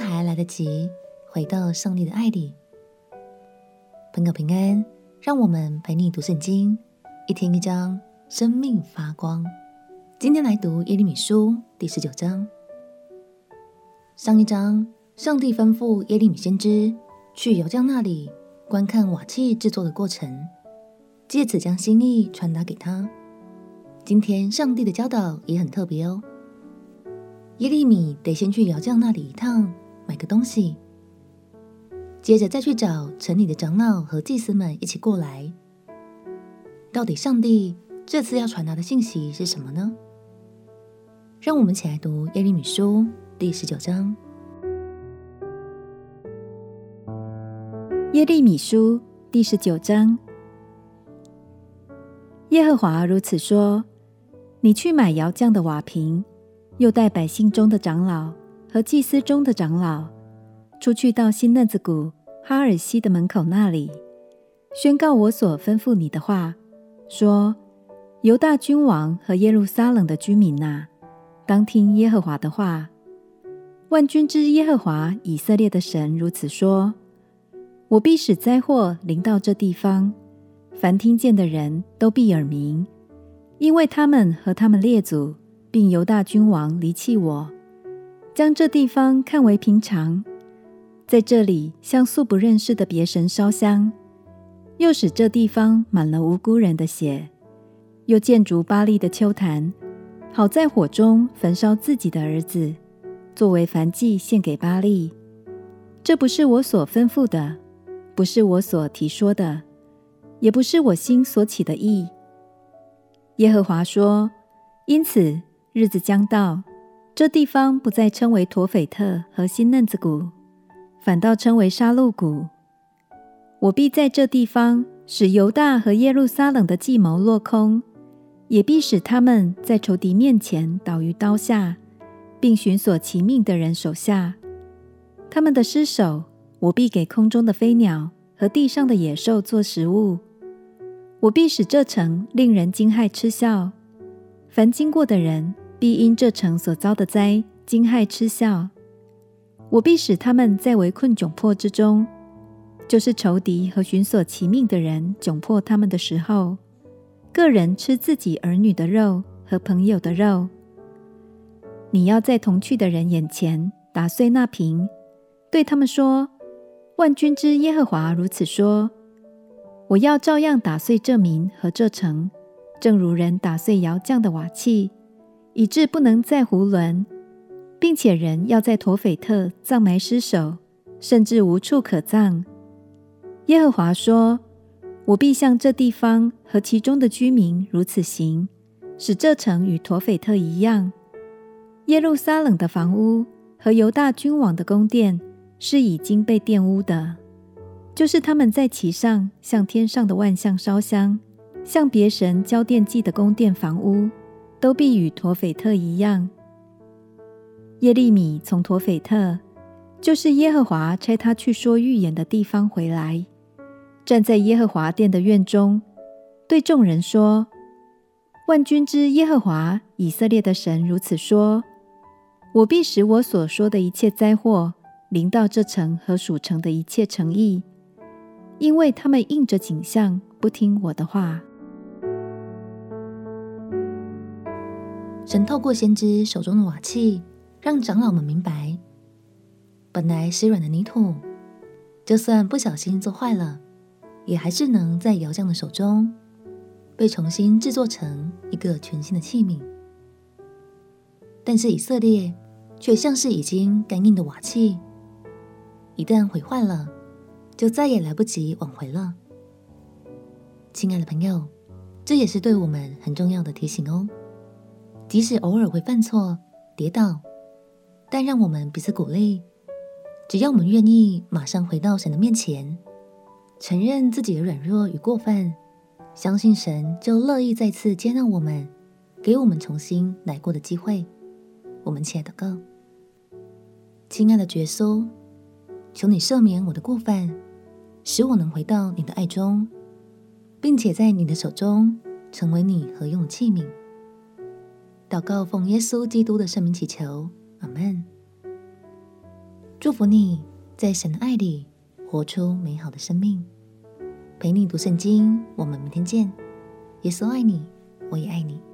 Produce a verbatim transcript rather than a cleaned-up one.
但还来得及回到上帝的爱里。朋友平安，让我们陪你读圣经，一天一章，生命发光。今天来读耶利米书第十九章。上一章，上帝吩咐耶利米先知去窑匠那里观看瓦器制作的过程，借此将心意传达给他。今天上帝的教导也很特别哦，耶利米得先去窑匠那里一趟买个东西，接着再去找城里的长老和祭司们一起过来。到底上帝这次要传达的信息是什么呢？让我们一起来读耶利米书第十九章。耶利米书第十九章。耶和华如此说：你去买窑匠的瓦瓶，又带百姓中的长老和祭司中的长老，出去到新嫩子谷哈尔西的门口那里，宣告我所吩咐你的话，说：犹大君王和耶路撒冷的居民啊，当听耶和华的话。万军之耶和华以色列的神如此说：我必使灾祸临到这地方，凡听见的人都必耳鸣，因为他们和他们列祖并犹大君王离弃我，将这地方看为平常，在这里向素不认识的别神烧香，又使这地方满了无辜人的血，又建筑巴力的丘坛，好在火中焚烧自己的儿子，作为燔祭献给巴力。这不是我所吩咐的，不是我所提说的，也不是我心所起的意。耶和华说：因此日子将到，这地方不再称为陀斐特和新嫩子谷，反倒称为杀戮谷。我必在这地方使犹大和耶路撒冷的计谋落空，也必使他们在仇敌面前倒于刀下，并寻索其命的人手下。他们的尸首我必给空中的飞鸟和地上的野兽做食物。我必使这城令人惊骇嗤笑，凡经过的人必因这城所遭的灾惊骇嗤笑。我必使他们在围困窘迫之中，就是仇敌和寻索其命的人窘迫他们的时候，个人吃自己儿女的肉和朋友的肉。你要在同去的人眼前打碎那瓶，对他们说：万军之耶和华如此说，我要照样打碎这民和这城，正如人打碎窑匠的瓦器，以致不能再囫囵，并且人要在陀斐特葬埋尸首，甚至无处可葬。耶和华说：我必向这地方和其中的居民如此行，使这城与陀斐特一样。耶路撒冷的房屋和犹大君王的宫殿是已经被玷污的，就是他们在其上向天上的万象烧香，向别神交奠祭的宫殿房屋，都必与陀斐特一样。耶利米从陀斐特，就是耶和华差他去说预言的地方回来，站在耶和华殿的院中，对众人说：万军之耶和华以色列的神如此说，我必使我所说的一切灾祸临到这城和属城的一切城邑，因为他们应着景象，不听我的话。神透过先知手中的瓦器，让长老们明白，本来湿软的泥土，就算不小心做坏了，也还是能在窑匠的手中被重新制作成一个全新的器皿。但是以色列却像是已经干硬的瓦器，一旦毁坏了，就再也来不及挽回了。亲爱的朋友，这也是对我们很重要的提醒哦。即使偶尔会犯错、跌倒，但让我们彼此鼓励，只要我们愿意马上回到神的面前，承认自己的软弱与过犯，相信神就乐意再次接纳我们，给我们重新来过的机会。我们亲爱的祷告，亲爱的耶稣，求你赦免我的过犯，使我能回到你的爱中，并且在你的手中成为你合用的器皿。祷告奉耶稣基督的圣名祈求，阿们。祝福你在神的爱里活出美好的生命。陪你读圣经，我们明天见。耶稣爱你，我也爱你。